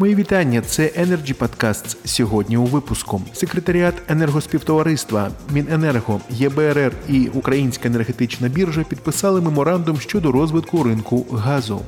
Мої вітання, це Energy Podcast. Сьогодні у випуску. Секретаріат Енергоспівтовариства, Міненерго, ЄБРР і Українська енергетична біржа підписали меморандум щодо розвитку ринку газу.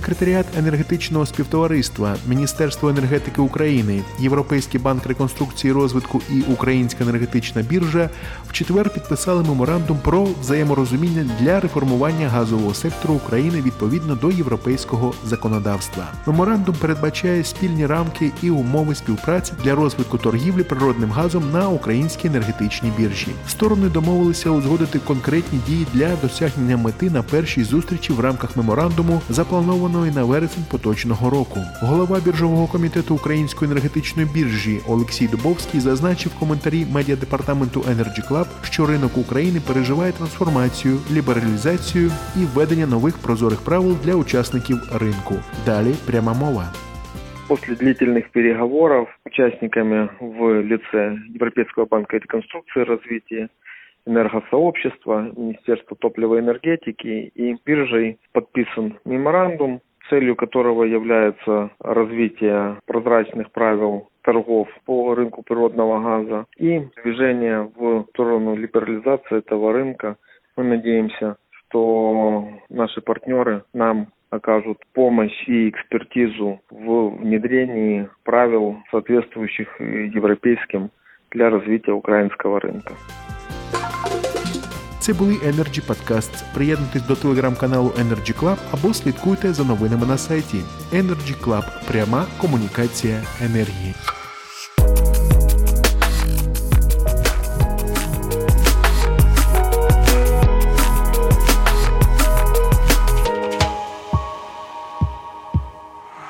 Секретаріат Енергетичного співтовариства, Міністерство енергетики України, Європейський банк реконструкції і розвитку і Українська енергетична біржа в четвер підписали меморандум про взаєморозуміння для реформування газового сектору України відповідно до європейського законодавства. Меморандум передбачає спільні рамки і умови співпраці для розвитку торгівлі природним газом на українській енергетичній біржі. Сторони домовилися узгодити конкретні дії для досягнення мети на першій зустрічі в рамках меморандуму, заплановано на вересень поточного року. Голова біржового комітету Української енергетичної біржі Олексій Дубовський зазначив в коментарі медіадепартаменту Energy Club, що ринок України переживає трансформацію, лібералізацію і введення нових прозорих правил для учасників ринку. Далі пряма мова. После длительных переговоров участниками в лице Европейского банка реконструкции и развития, Энергосообщества, Министерства топлива и энергетики и биржей подписан меморандум, целью которого является развитие прозрачных правил торгов по рынку природного газа и движение в сторону либерализации этого рынка. Мы надеемся, что наши партнеры нам окажут помощь и экспертизу в внедрении правил, соответствующих европейским для развития украинского рынка. Це були Energy Podcast. Приєднуйтесь до телеграм-каналу Energy Club або слідкуйте за новинами на сайті. Energy Club – пряма комунікація енергії.